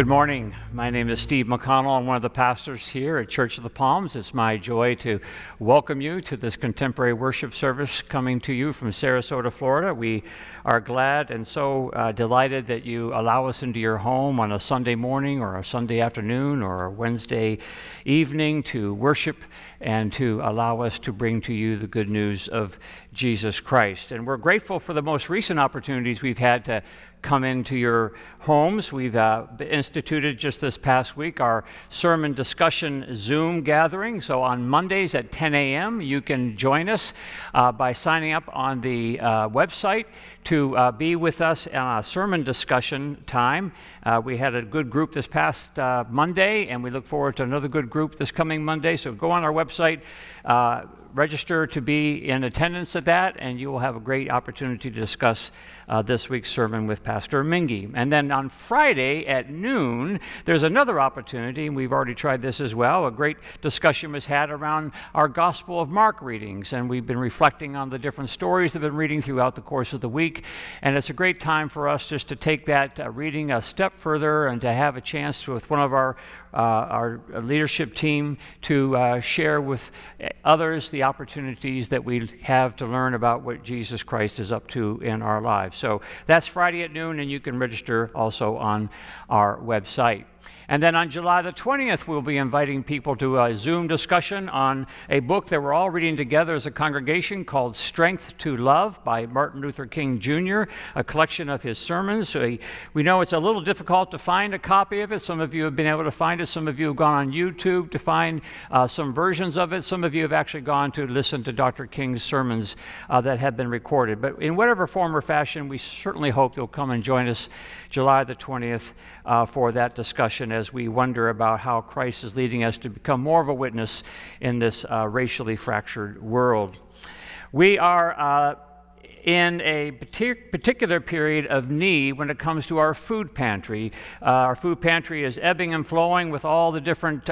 Good morning. My name is Steve McConnell. I'm one of the pastors here at Church of the Palms. It's my joy to welcome you to this contemporary worship service coming to you from Sarasota, Florida. We are glad and so delighted that you allow us into your home on a Sunday morning or a Sunday afternoon or a Wednesday evening to worship and to allow us to bring to you the good news of Jesus Christ. And we're grateful for the most recent opportunities we've had to come into your homes. We've instituted just this past week our sermon discussion Zoom gathering. So on Mondays at 10 a.m., you can join us by signing up on the website to be with us on a sermon discussion time. We had a good group this past Monday, and we look forward to another good group this coming Monday. So go on our website, register to be in attendance at that, and you will have a great opportunity to discuss this week's sermon with Pastor Mingi. And then on Friday at noon, there's another opportunity, and we've already tried this as well. A great discussion was had around our Gospel of Mark readings, and we've been reflecting on the different stories that have been reading throughout the course of the week. And it's a great time for us just to take that reading a step further and to have a chance to, with one of our leadership team to share with others the opportunities that we have to learn about what Jesus Christ is up to in our lives. So that's Friday at noon, and you can register also on our website. And then on July the 20th, we'll be inviting people to a Zoom discussion on a book that we're all reading together as a congregation called Strength to Love by Martin Luther King Jr., a collection of his sermons. So we know it's a little difficult to find a copy of it. Some of you have been able to find it. Some of you have gone on YouTube to find some versions of it. Some of you have actually gone to listen to Dr. King's sermons that have been recorded. But in whatever form or fashion, we certainly hope you'll come and join us July the 20th for that discussion as we wonder about how Christ is leading us to become more of a witness in this racially fractured world. We are in a particular period of need when it comes to our food pantry. Our food pantry is ebbing and flowing with all the different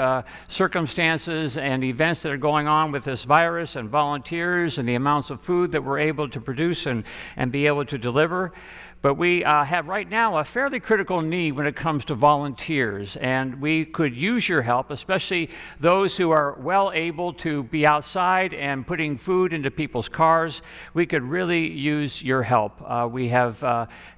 circumstances and events that are going on with this virus and volunteers and the amounts of food that we're able to produce and be able to deliver. But we have right now a fairly critical need when it comes to volunteers, and we could use your help, especially those who are well able to be outside and putting food into people's cars. We could really use your help. We have,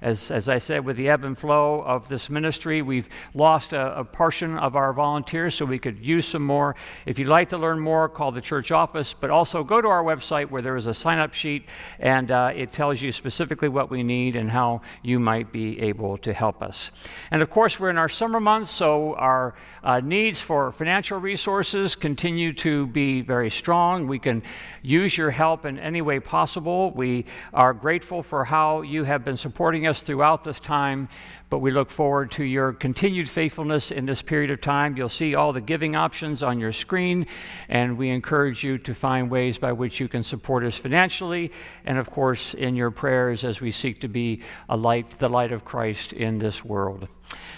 as I said, with the ebb and flow of this ministry, we've lost a portion of our volunteers, so we could use some more. If you'd like to learn more, call the church office, but also go to our website where there is a sign-up sheet, and it tells you specifically what we need and how you might be able to help us. And of course, we're in our summer months, so our needs for financial resources continue to be very strong. We can use your help in any way possible. We are grateful for how you have been supporting us throughout this time, but we look forward to your continued faithfulness in this period of time. You'll see all the giving options on your screen, and we encourage you to find ways by which you can support us financially and, of course, in your prayers as we seek to be a light, the light of Christ in this world.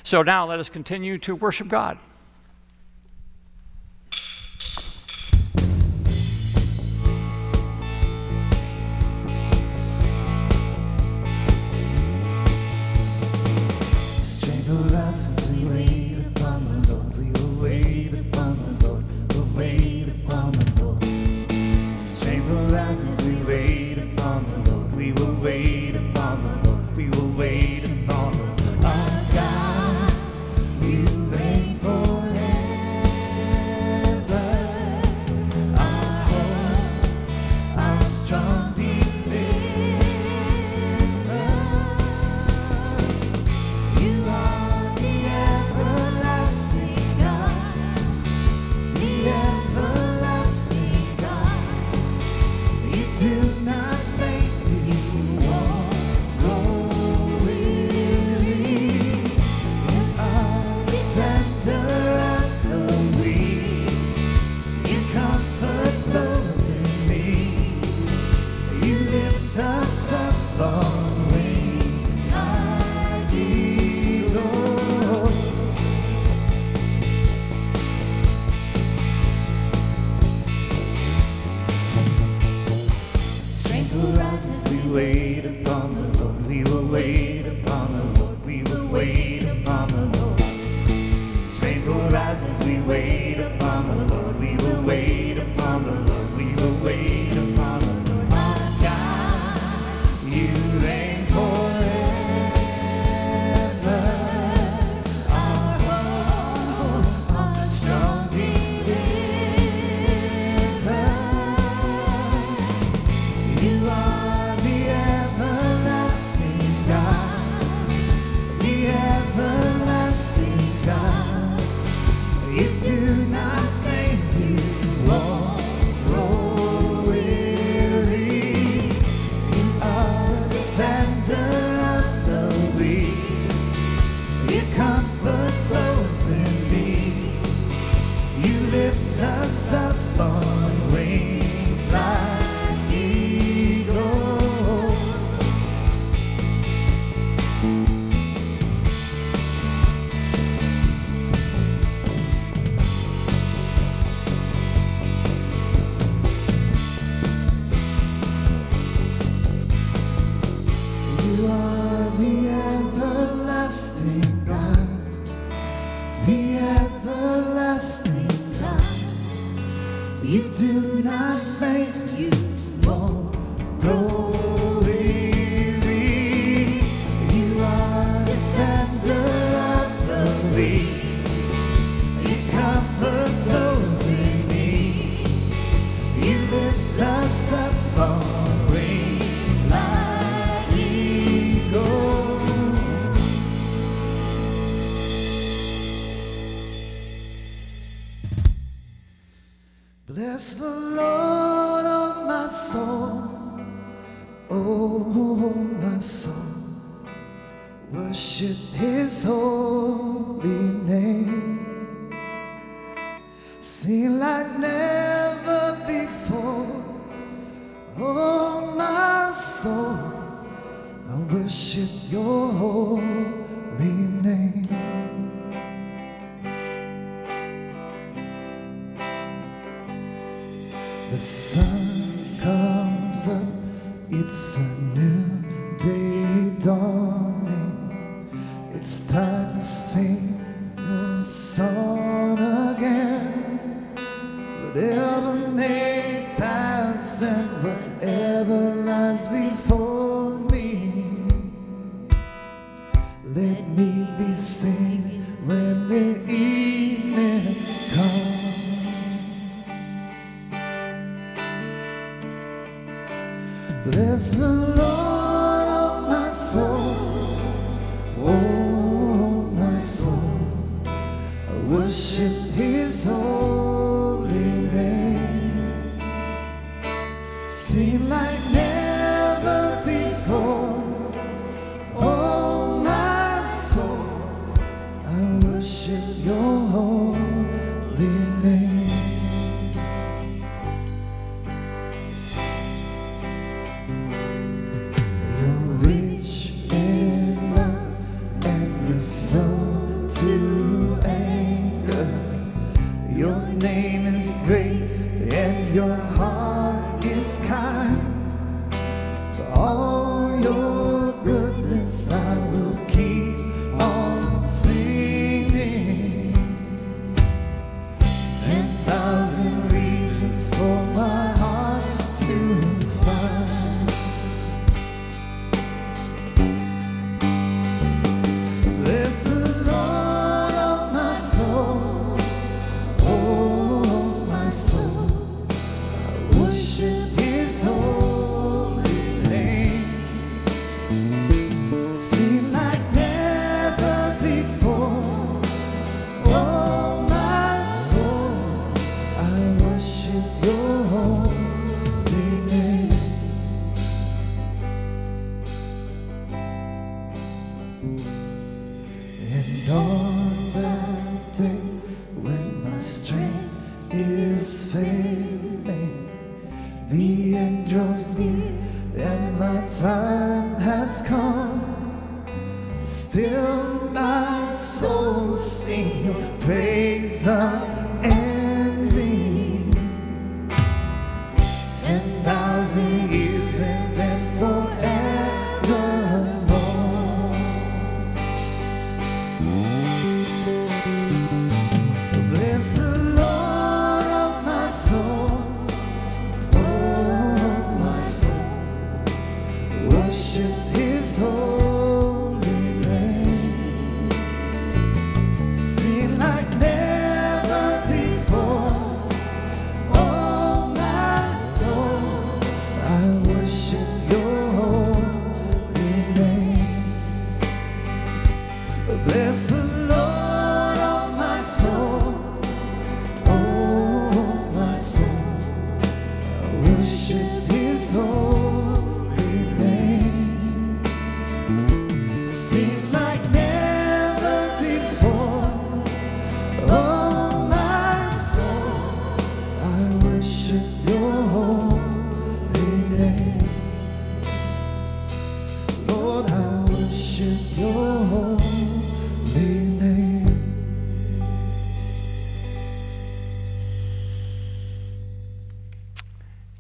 So now let us continue to worship God. Wait upon the Lord, we will wait upon the Lord.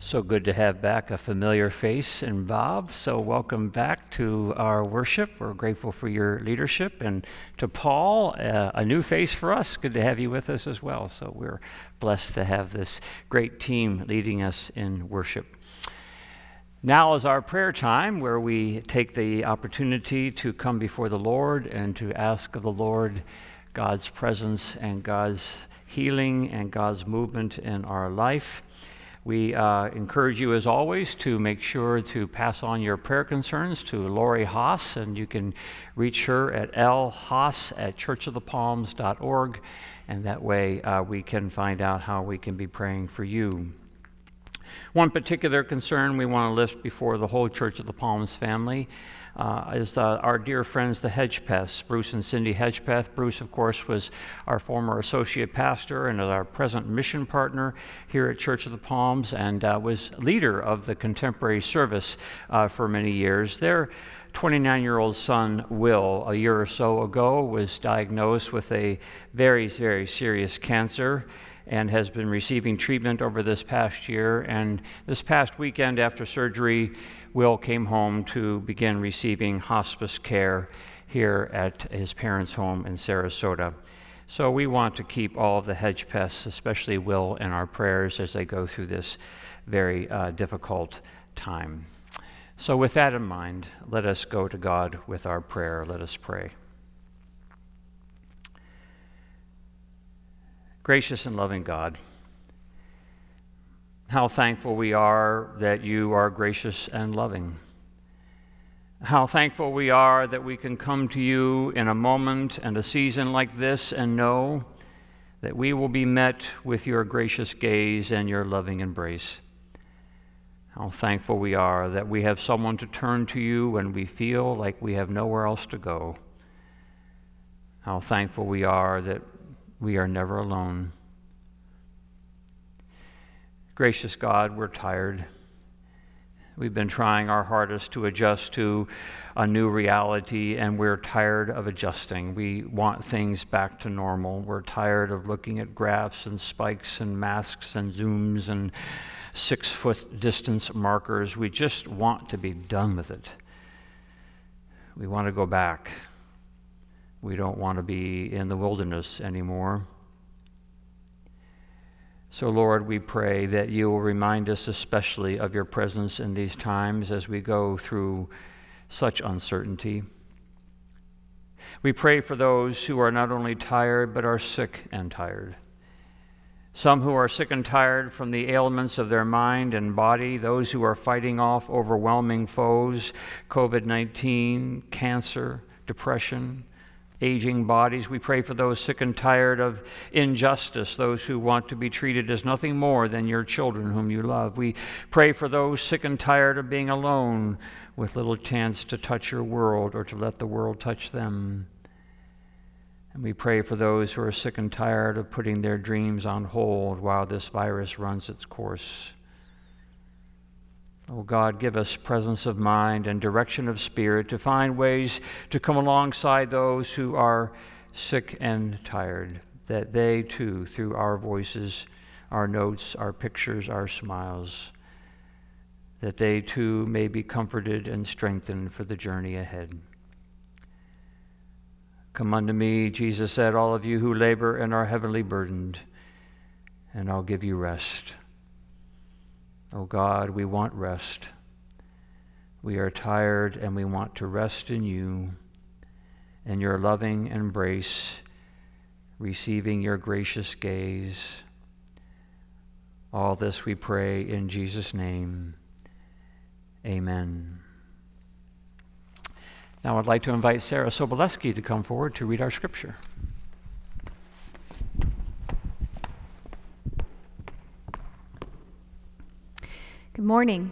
So good to have back a familiar face in Bob. So welcome back to our worship. We're grateful for your leadership. And to Paul, a new face for us. Good to have you with us as well. So we're blessed to have this great team leading us in worship. Now is our prayer time where we take the opportunity to come before the Lord and to ask of the Lord God's presence and God's healing and God's movement in our life. We encourage you, as always, to make sure to pass on your prayer concerns to Lori Haas, and you can reach her at lhaas@churchofthepalms.org, and that way we can find out how we can be praying for you. One particular concern we want to lift before the whole Church of the Palms family is our dear friends, the Hedgepeths, Bruce and Cindy Hedgepeth. Bruce, of course, was our former associate pastor and is our present mission partner here at Church of the Palms, and was leader of the contemporary service for many years. Their 29-year-old son, Will, a year or so ago, was diagnosed with a very, very serious cancer, and has been receiving treatment over this past year. And this past weekend after surgery, Will came home to begin receiving hospice care here at his parents' home in Sarasota. So we want to keep all of the Hedgepeths, especially Will, in our prayers as they go through this very difficult time. So with that in mind, let us go to God with our prayer. Let us pray. Gracious and loving God, how thankful we are that you are gracious and loving. How thankful we are that we can come to you in a moment and a season like this and know that we will be met with your gracious gaze and your loving embrace. How thankful we are that we have someone to turn to you when we feel like we have nowhere else to go. How thankful we are that we are never alone. Gracious God, we're tired. We've been trying our hardest to adjust to a new reality, and we're tired of adjusting. We want things back to normal. We're tired of looking at graphs and spikes and masks and zooms and 6-foot distance markers. We just want to be done with it. We want to go back. We don't want to be in the wilderness anymore. So, Lord, we pray that you will remind us especially of your presence in these times as we go through such uncertainty. We pray for those who are not only tired, but are sick and tired. Some who are sick and tired from the ailments of their mind and body, those who are fighting off overwhelming foes, COVID-19, cancer, depression, aging bodies. We pray for those sick and tired of injustice, those who want to be treated as nothing more than your children whom you love. We pray for those sick and tired of being alone with little chance to touch your world or to let the world touch them. And we pray for those who are sick and tired of putting their dreams on hold while this virus runs its course. Oh God, give us presence of mind and direction of spirit to find ways to come alongside those who are sick and tired, that they too, through our voices, our notes, our pictures, our smiles, that they too may be comforted and strengthened for the journey ahead. Come unto me, Jesus said, all of you who labor and are heavily burdened, and I'll give you rest. Oh God, we want rest. We are tired and we want to rest in you, in your loving embrace, receiving your gracious gaze. All this we pray in Jesus' name. Amen. Now I'd like to invite Sarah Soboleski to come forward to read our scripture. Good morning.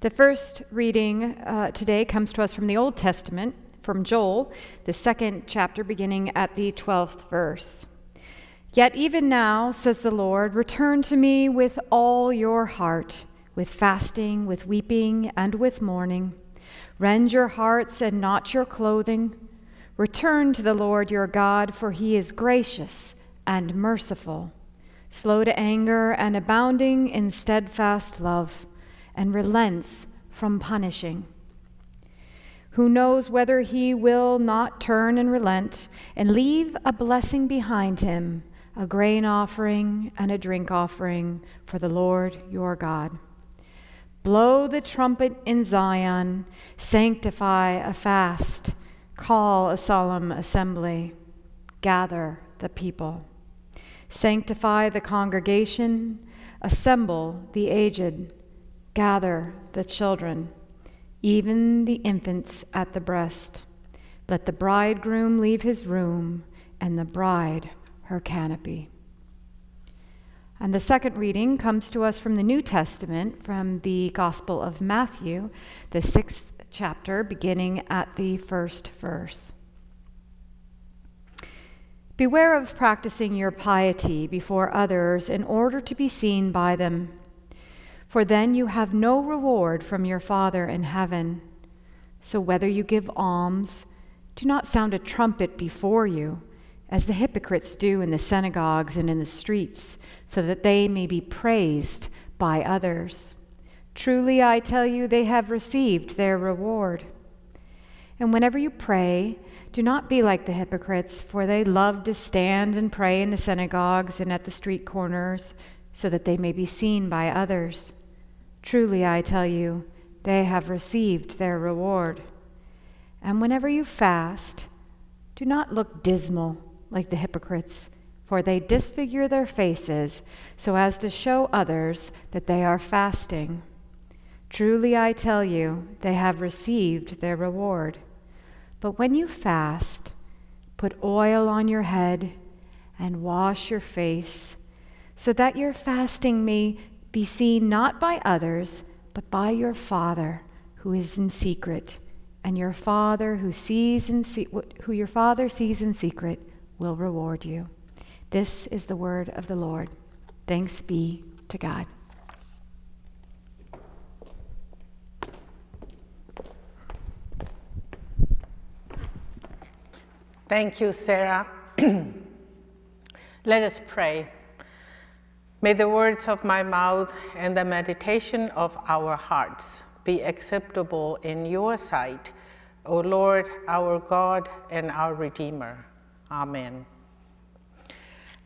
The first reading today comes to us from the Old Testament, from Joel, the second chapter, beginning at the 12th verse. Yet even now, says the Lord, return to me with all your heart, with fasting, with weeping, and with mourning. Rend your hearts and not your clothing. Return to the Lord your God, for he is gracious and merciful, slow to anger and abounding in steadfast love, and relents from punishing. Who knows whether he will not turn and relent and leave a blessing behind him, a grain offering and a drink offering for the Lord your God. Blow the trumpet in Zion, sanctify a fast, call a solemn assembly, gather the people. Sanctify the congregation, Assemble the aged, gather the children, even the infants at the breast. Let the bridegroom leave his room, and the bride her canopy. And the second reading comes to us from the New Testament, from the Gospel of Matthew, the 6th chapter, beginning at the 1st verse. Beware of practicing your piety before others in order to be seen by them, for then you have no reward from your Father in heaven. So whether you give alms, do not sound a trumpet before you, as the hypocrites do in the synagogues and in the streets, so that they may be praised by others. Truly I tell you, they have received their reward. And whenever you pray, do not be like the hypocrites, for they love to stand and pray in the synagogues and at the street corners, so that they may be seen by others. Truly, I tell you, they have received their reward. And whenever you fast, do not look dismal like the hypocrites, for they disfigure their faces so as to show others that they are fasting. Truly, I tell you, they have received their reward. But when you fast, put oil on your head and wash your face, so that your fasting may be seen not by others, but by your Father who is in secret, and your Father who your Father sees in secret will reward you. This is the word of the Lord. Thanks be to God. Thank you, Sarah. Let us pray. May the words of my mouth and the meditation of our hearts be acceptable in your sight, O Lord, our God and our Redeemer. Amen.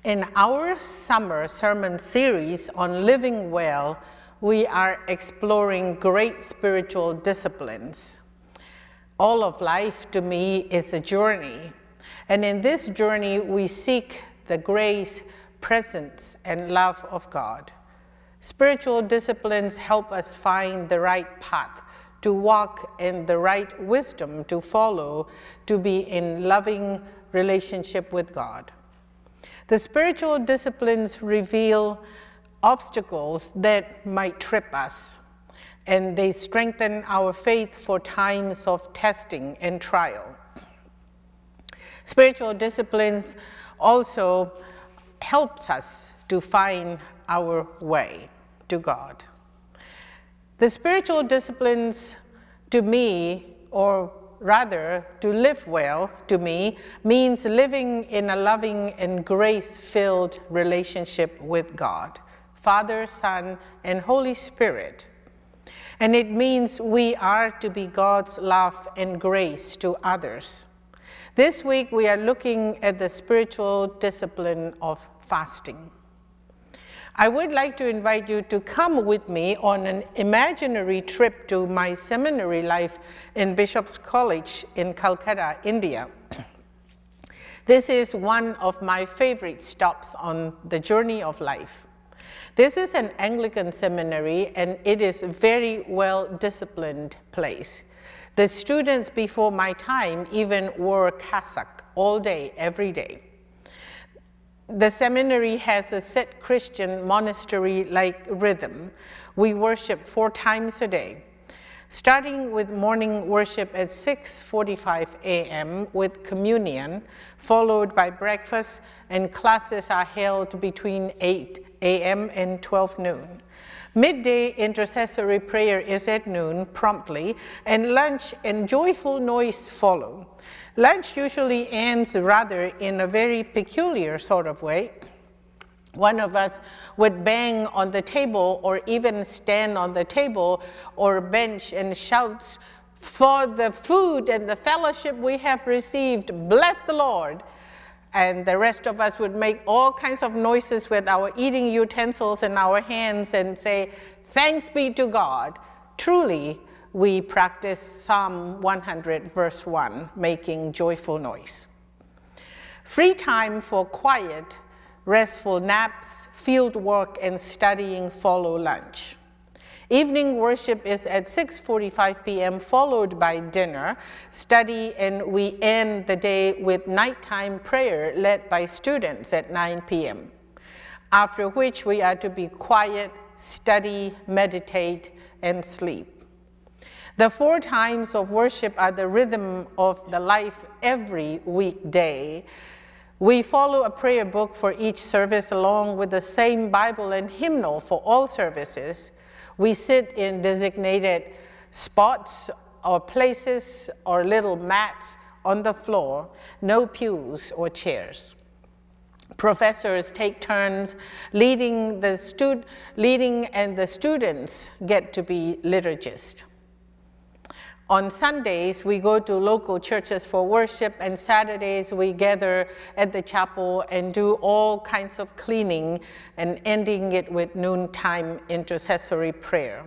In our summer sermon series on living well, we are exploring great spiritual disciplines. All of life to me is a journey. And in this journey, we seek the grace, presence, and love of God. Spiritual disciplines help us find the right path, to walk in the right wisdom to follow, to be in loving relationship with God. The spiritual disciplines reveal obstacles that might trip us, and they strengthen our faith for times of testing and trial. Spiritual disciplines also helps us to find our way to God. The spiritual disciplines to me, or rather to live well to me, means living in a loving and grace-filled relationship with God, Father, Son, and Holy Spirit. And it means we are to be God's love and grace to others. This week, we are looking at the spiritual discipline of fasting. I would like to invite you to come with me on an imaginary trip to my seminary life in Bishop's College in Calcutta, India. This is one of my favorite stops on the journey of life. This is an Anglican seminary, and it is a very well-disciplined place. The students before my time even wore a cassock all day, every day. The seminary has a set Christian monastery-like rhythm. We worship 4 times a day, starting with morning worship at 6:45 a.m. with communion, followed by breakfast, and classes are held between 8 a.m. and 12 noon. Midday intercessory prayer is at noon promptly, and lunch and joyful noise follow. Lunch usually ends rather in a very peculiar sort of way. One of us would bang on the table or even stand on the table or bench and shouts, "For the food and the fellowship we have received, bless the Lord." And the rest of us would make all kinds of noises with our eating utensils in our hands and say, "Thanks be to God." Truly, we practice Psalm 100, verse 1, making joyful noise. Free time for quiet Restful naps, field work, and studying follow lunch. Evening worship is at 6:45 p.m. followed by dinner, study, and we end the day with nighttime prayer led by students at 9 p.m. After which we are to be quiet, study, meditate, and sleep. The 4 times of worship are the rhythm of the life every weekday. We follow a prayer book for each service along with the same Bible and hymnal for all services. We sit in designated spots or places or little mats on the floor, no pews or chairs. Professors take turns leading and the students get to be liturgists. On Sundays, we go to local churches for worship, and Saturdays we gather at the chapel and do all kinds of cleaning and ending it with noontime intercessory prayer.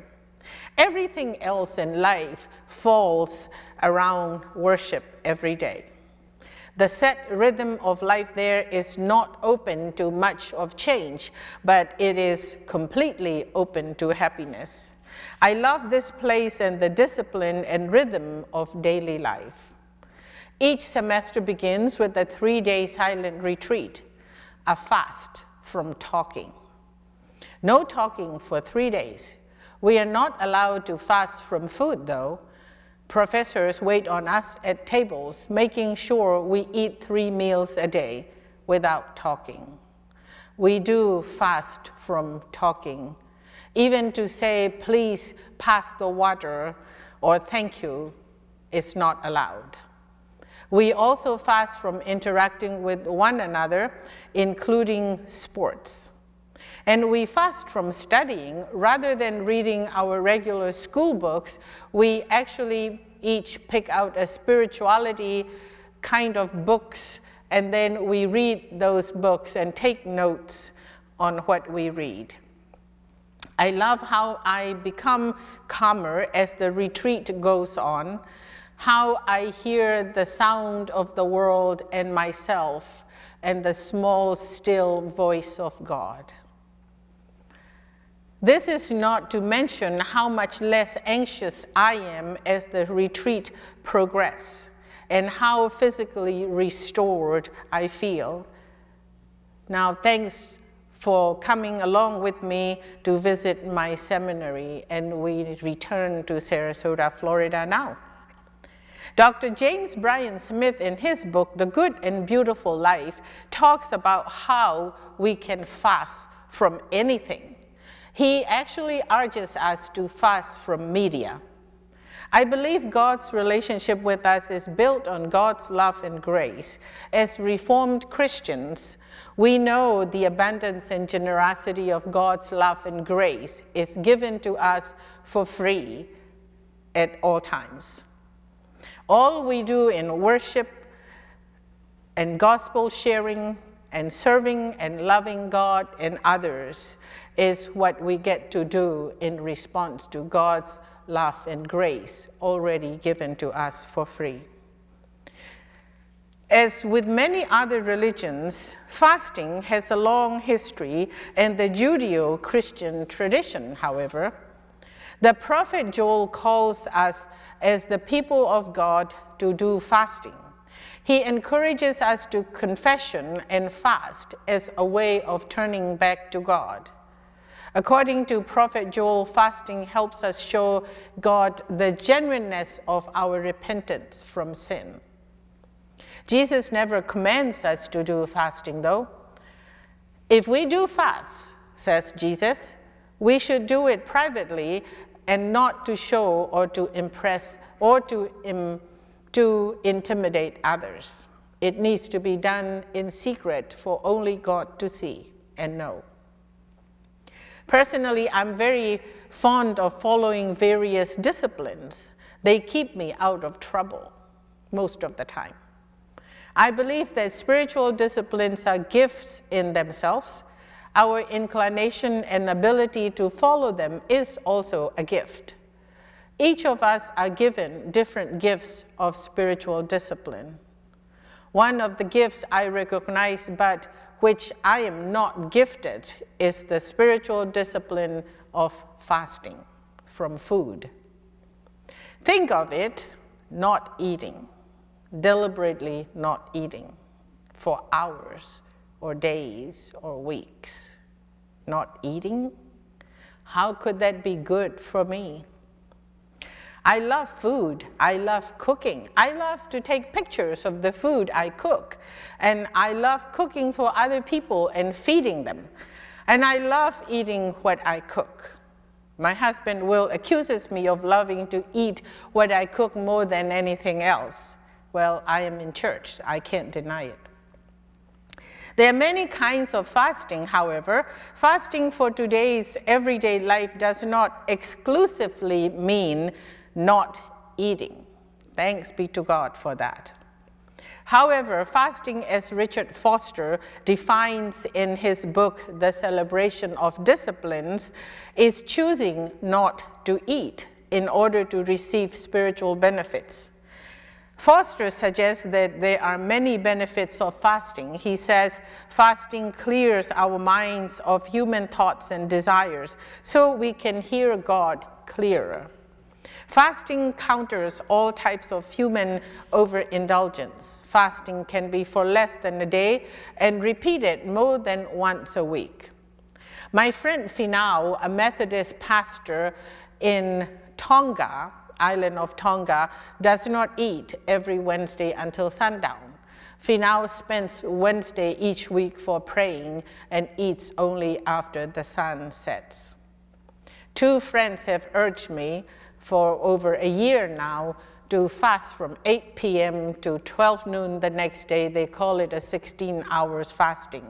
Everything else in life falls around worship every day. The set rhythm of life there is not open to much of change, but it is completely open to happiness. I love this place and the discipline and rhythm of daily life. Each semester begins with a 3-day silent retreat, a fast from talking. No talking for 3 days. We are not allowed to fast from food, though. Professors wait on us at tables, making sure we eat 3 meals a day without talking. We do fast from talking. Even to say, please pass the water or thank you, is not allowed. We also fast from interacting with one another, including sports. And we fast from studying. Rather than reading our regular school books, we actually each pick out a spirituality kind of books, and then we read those books and take notes on what we read. I love how I become calmer as the retreat goes on, how I hear the sound of the world and myself and the small, still voice of God. This is not to mention how much less anxious I am as the retreat progresses and how physically restored I feel. Now, thanks for coming along with me to visit my seminary, and we return to Sarasota, Florida now. Dr. James Bryan Smith, in his book, The Good and Beautiful Life, talks about how we can fast from anything. He actually urges us to fast from media. I believe God's relationship with us is built on God's love and grace. As Reformed Christians, we know the abundance and generosity of God's love and grace is given to us for free at all times. All we do in worship and gospel sharing and serving and loving God and others is what we get to do in response to God's love and grace already given to us for free. As with many other religions, fasting has a long history in the Judeo-Christian tradition, however. The prophet Joel calls us as the people of God to do fasting. He encourages us to confession and fast as a way of turning back to God. According to Prophet Joel, fasting helps us show God the genuineness of our repentance from sin. Jesus never commands us to do fasting, though. If we do fast, says Jesus, we should do it privately and not to show or to impress or to intimidate others. It needs to be done in secret for only God to see and know. Personally, I'm very fond of following various disciplines. They keep me out of trouble most of the time. I believe that spiritual disciplines are gifts in themselves. Our inclination and ability to follow them is also a gift. Each of us are given different gifts of spiritual discipline. One of the gifts I recognize, but which I am not gifted, is the spiritual discipline of fasting from food. Think of it, not eating, deliberately not eating for hours or days or weeks. Not eating? How could that be good for me? I love food, I love cooking, I love to take pictures of the food I cook, and I love cooking for other people and feeding them, and I love eating what I cook. My husband Will accuses me of loving to eat what I cook more than anything else. Well, I am in church, I can't deny it. There are many kinds of fasting, however. Fasting for today's everyday life does not exclusively mean not eating. Thanks be to God for that. However, fasting, as Richard Foster defines in his book, The Celebration of Disciplines, is choosing not to eat in order to receive spiritual benefits. Foster suggests that there are many benefits of fasting. He says, fasting clears our minds of human thoughts and desires so we can hear God clearer. Fasting counters all types of human overindulgence. Fasting can be for less than a day and repeated more than once a week. My friend Finau, a Methodist pastor in Tonga, island of Tonga, does not eat every Wednesday until sundown. Finau spends Wednesday each week for praying and eats only after the sun sets. Two friends have urged me for over a year now to fast from 8 p.m. to 12 noon the next day. They call it a 16 hours fasting.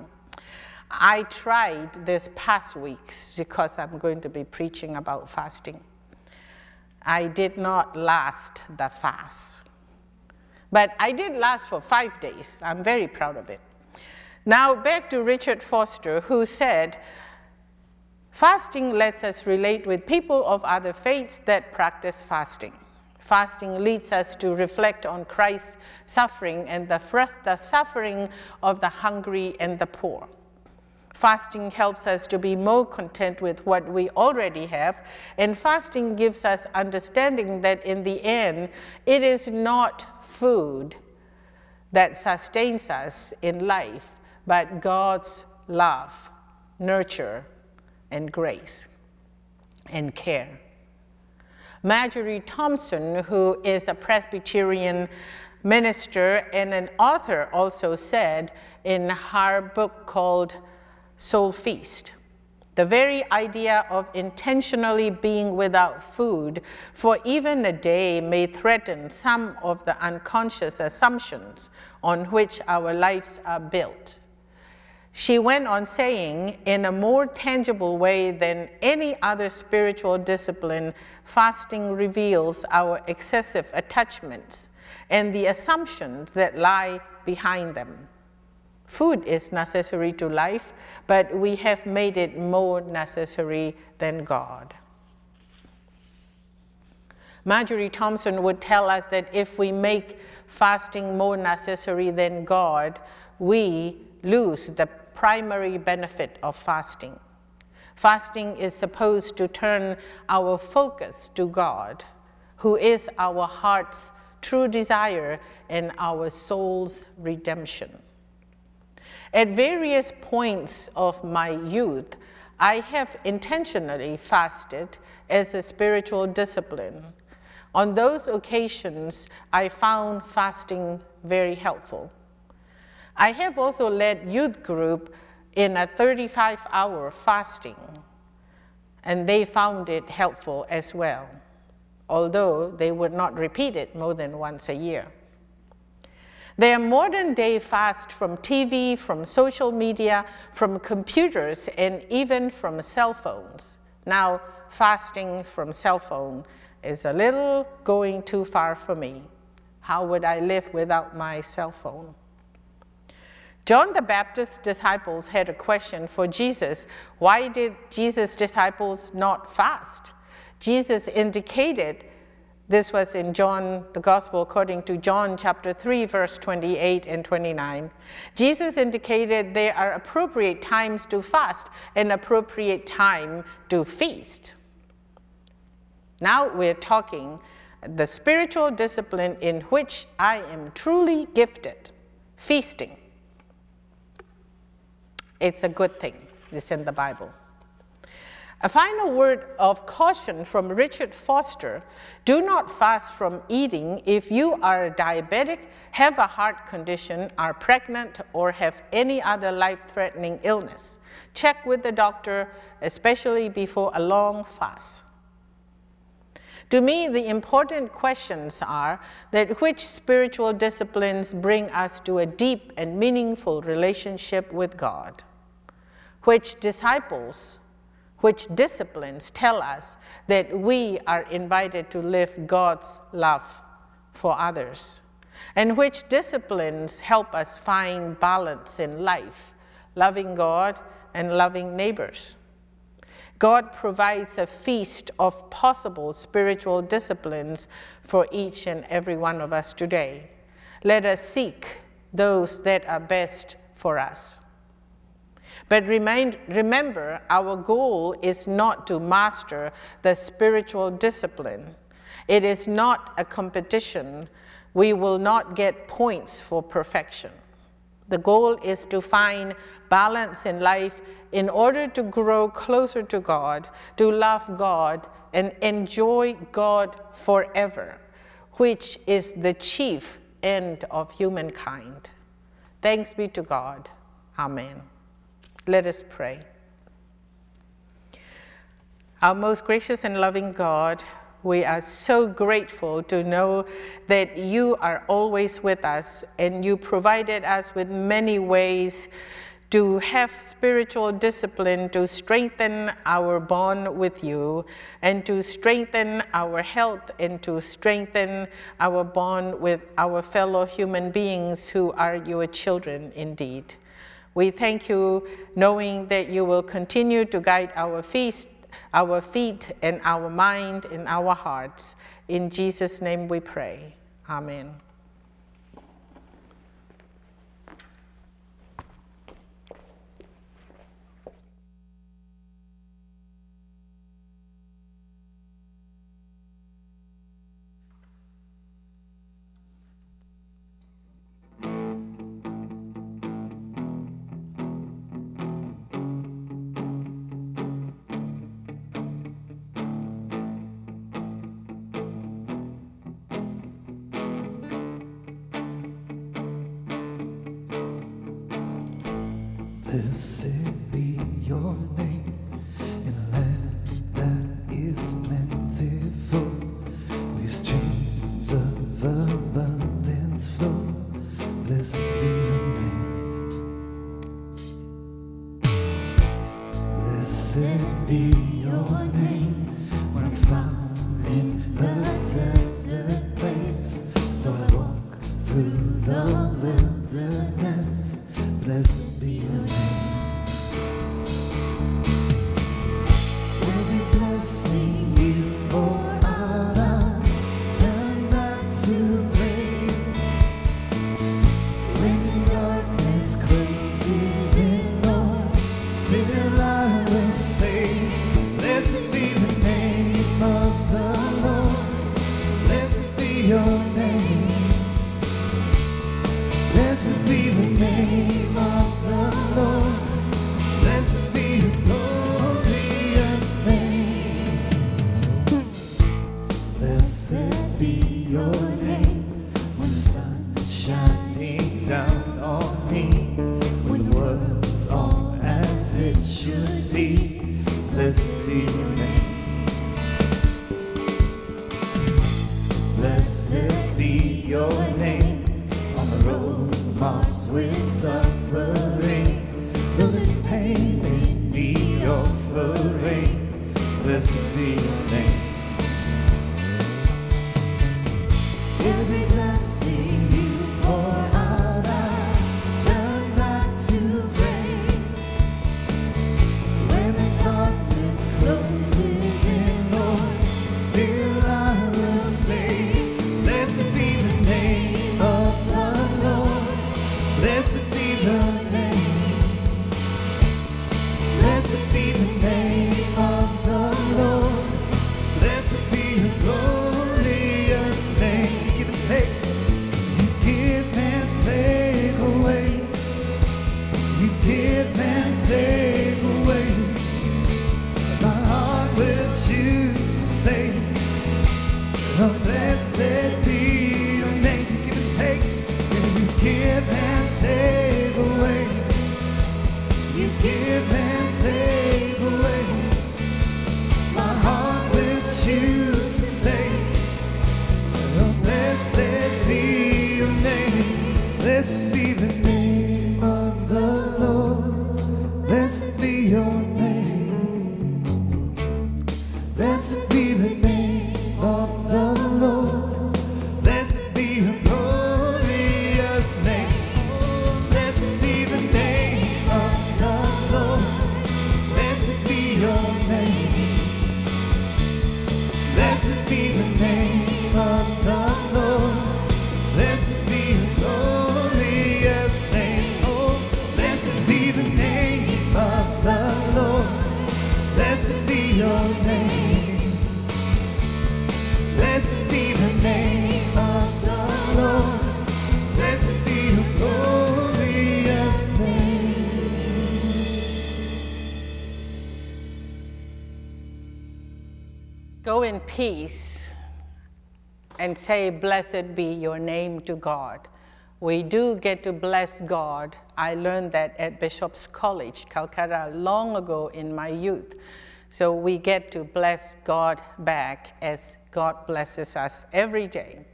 I tried this past week because I'm going to be preaching about fasting. I did not last the fast, but I did last for 5 days. I'm very proud of it. Now back to Richard Foster, who said, fasting lets us relate with people of other faiths that practice fasting. Fasting leads us to reflect on Christ's suffering and the suffering of the hungry and the poor. Fasting helps us to be more content with what we already have, and fasting gives us understanding that in the end, it is not food that sustains us in life, but God's love, nurture, and grace, and care. Marjorie Thompson, who is a Presbyterian minister and an author, also said in her book called Soul Feast, the very idea of intentionally being without food for even a day may threaten some of the unconscious assumptions on which our lives are built. She went on saying, in a more tangible way than any other spiritual discipline, fasting reveals our excessive attachments and the assumptions that lie behind them. Food is necessary to life, but we have made it more necessary than God. Marjorie Thompson would tell us that if we make fasting more necessary than God, we lose the primary benefit of fasting. Fasting is supposed to turn our focus to God, who is our heart's true desire and our soul's redemption. At various points of my youth, I have intentionally fasted as a spiritual discipline. On those occasions, I found fasting very helpful. I have also led youth group in a 35-hour fasting, and they found it helpful as well, although they would not repeat it more than once a year. Their modern-day fast from TV, from social media, from computers, and even from cell phones. Now, fasting from cell phone is a little going too far for me. How would I live without my cell phone? John the Baptist's disciples had a question for Jesus. Why did Jesus' disciples not fast? Jesus indicated This was in John, the Gospel according to John chapter 3, verse 28 and 29. Jesus indicated there are appropriate times to fast and appropriate time to feast. Now we're talking the spiritual discipline in which I am truly gifted, feasting. It's a good thing. It's in the Bible. A final word of caution from Richard Foster: do not fast from eating if you are diabetic, have a heart condition, are pregnant, or have any other life-threatening illness. Check with the doctor, especially before a long fast. To me, the important questions are that which spiritual disciplines bring us to a deep and meaningful relationship with God? Which disciplines tell us that we are invited to live God's love for others? And which disciplines help us find balance in life, loving God and loving neighbors? God provides a feast of possible spiritual disciplines for each and every one of us today. Let us seek those that are best for us. But remember, our goal is not to master the spiritual discipline. It is not a competition. We will not get points for perfection. The goal is to find balance in life in order to grow closer to God, to love God, and enjoy God forever, which is the chief end of humankind. Thanks be to God. Amen. Let us pray. Our most gracious and loving God, we are so grateful to know that you are always with us, and you provided us with many ways to have spiritual discipline to strengthen our bond with you, and to strengthen our health, and to strengthen our bond with our fellow human beings who are your children indeed. We thank you, knowing that you will continue to guide our feet, and our mind, and our hearts. In Jesus' name we pray. Amen. Blessed be your name in a land that is plentiful, where streams of abundance flow. Blessed be your name. Blessed be your name when I'm found in the desert place, though I walk through the wilderness. Blessed be your name. Closes in, Lord, still I will sing. Go in peace and say, blessed be your name to God. We do get to bless God. I learned that at Bishop's College, Calcutta, long ago in my youth. So we get to bless God back as God blesses us every day.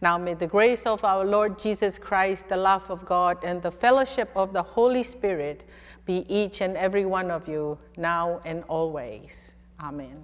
Now may the grace of our Lord Jesus Christ, the love of God, and the fellowship of the Holy Spirit be each and every one of you now and always. Amen.